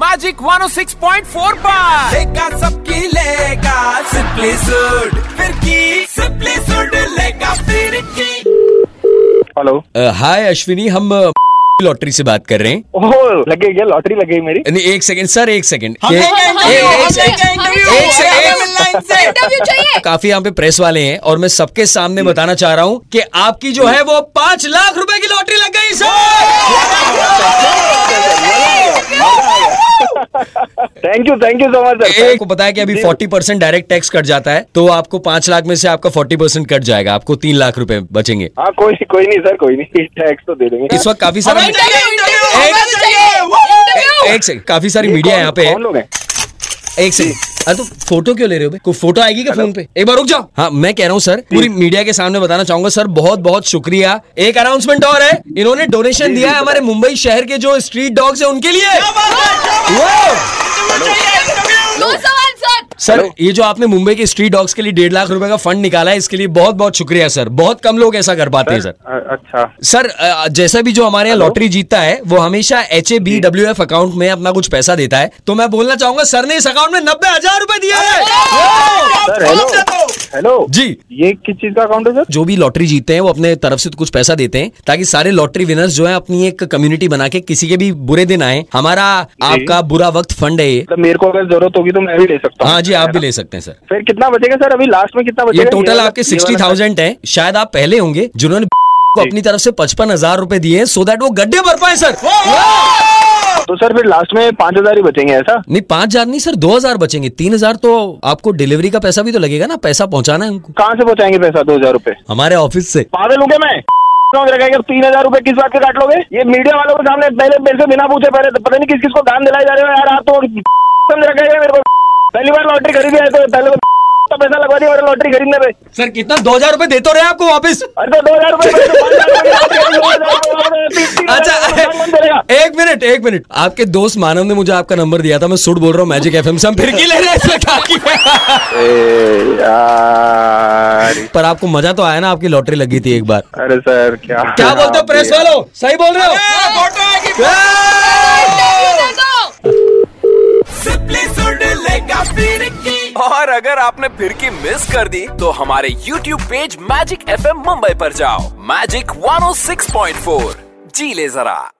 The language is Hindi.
मैजिक 106.4 पर लेगा सबकी लेगा सिंपली सूट फिर की सिंपली सूट लेगा फिर की। हेलो हाय अश्विनी, हम लॉटरी से बात कर रहे हैं। ओह लगे क्या लॉटरी लग गई मेरी? नहीं एक सेकंड सर, एक सेकंड काफी यहाँ पे प्रेस वाले हैं और मैं सबके सामने बताना चाह रहा हूँ कि आपकी जो है वो 5 लाख रुपए की लॉटरी लग गई sir. Thank you so much sir. आपको पता है कि अभी 40% डायरेक्ट टैक्स कट जाता है, तो आपको 5 लाख में से आपका 40% कट जाएगा, आपको 3 लाख रुपए बचेंगे। हाँ कोई नहीं सर, कोई नहीं, टैक्स तो दे देंगे। इस वक्त काफी सारा काफी सारी मीडिया यहाँ पे है। एक सेकंड, अरे तो फोटो क्यों ले रहे हो? कोई फोटो आएगी क्या फोन पे? एक बार रुक जाओ। हाँ मैं कह रहा हूँ सर, पूरी मीडिया के सामने बताना चाहूंगा सर, बहुत बहुत शुक्रिया। एक अनाउंसमेंट और है, इन्होंने डोनेशन दिया है हमारे मुंबई शहर के जो स्ट्रीट डॉग्स हैं उनके लिए। सर ये जो आपने मुंबई के स्ट्रीट डॉग्स के लिए 1.5 लाख रुपए का फंड निकाला है, इसके लिए बहुत बहुत शुक्रिया सर। बहुत कम लोग ऐसा कर पाते हैं सर। अच्छा सर, जैसा भी जो हमारे यहाँ लॉटरी जीतता है वो हमेशा HABWF अकाउंट में अपना कुछ पैसा देता है, तो मैं बोलना चाहूंगा सर ने इस अकाउंट में 90,000 रुपए दिया है। हेलो जी, ये किस चीज का अकाउंट है सर? जो भी लॉटरी जीतते हैं वो अपने तरफ से कुछ पैसा देते हैं ताकि सारे लॉटरी विनर्स जो है अपनी एक कम्युनिटी बना के किसी के भी बुरे दिन आए। हमारा आपका बुरा वक्त फंड है, तो मेरे को अगर जरूरत होगी तो मैं भी ले सकता हूँ। हाँ जी आप भी ले सकते हैं सर। फिर कितना बचेगा सर अभी लास्ट में कितना बचेगा? ये टोटल आपके 60,000 है। शायद आप पहले होंगे जिन्होंने को अपनी तरफ से 55,000 रुपए दिए सो दैट वो गड्ढे भर पाए सर। तो सर फिर लास्ट में 5,000 ही बचेंगे ऐसा? नहीं 5,000 नहीं सर, 2,000 बचेंगे। 3,000 तो आपको डिलीवरी का पैसा भी तो लगेगा ना, पैसा पहुंचाना है हमको। कहाँ से पहुंचाएंगे पैसा 2,000 रुपए? हमारे ऑफिस से। पागल हूँ क्या मैं? 3,000 रुपए किस बात के काट लोगे? ये मीडिया वालों के सामने पहले मेरे से बिना पूछे पहले पता नहीं किस किस को दान दिलाए जा रहे हो यार। आप तो समझ रखेगा मेरे को, पहली बार लॉटरी खरीदी है तो पहले तो पैसा लगवा दिया लॉटरी खरीदने पे। सर कितना 2,000 रुपए देते रहे आपको वापस? अरे तो 2,000 रुपए। अच्छा एक मिनट, आपके दोस्त मानव ने मुझे आपका नंबर दिया था। मैं सुट बोल रहा हूँ मैजिक FM से, हम फिर की ले रहे हैं। पर आपको मजा तो आया ना, आपकी लॉटरी लगी थी एक बार। अरे सर क्या बोलते हो प्रेस वालों, सही बोल रहे हो। और अगर आपने फिरकी मिस कर दी तो हमारे YouTube page magic FM Mumbai पर जाओ। मैजिक 106.4 जी ले जरा।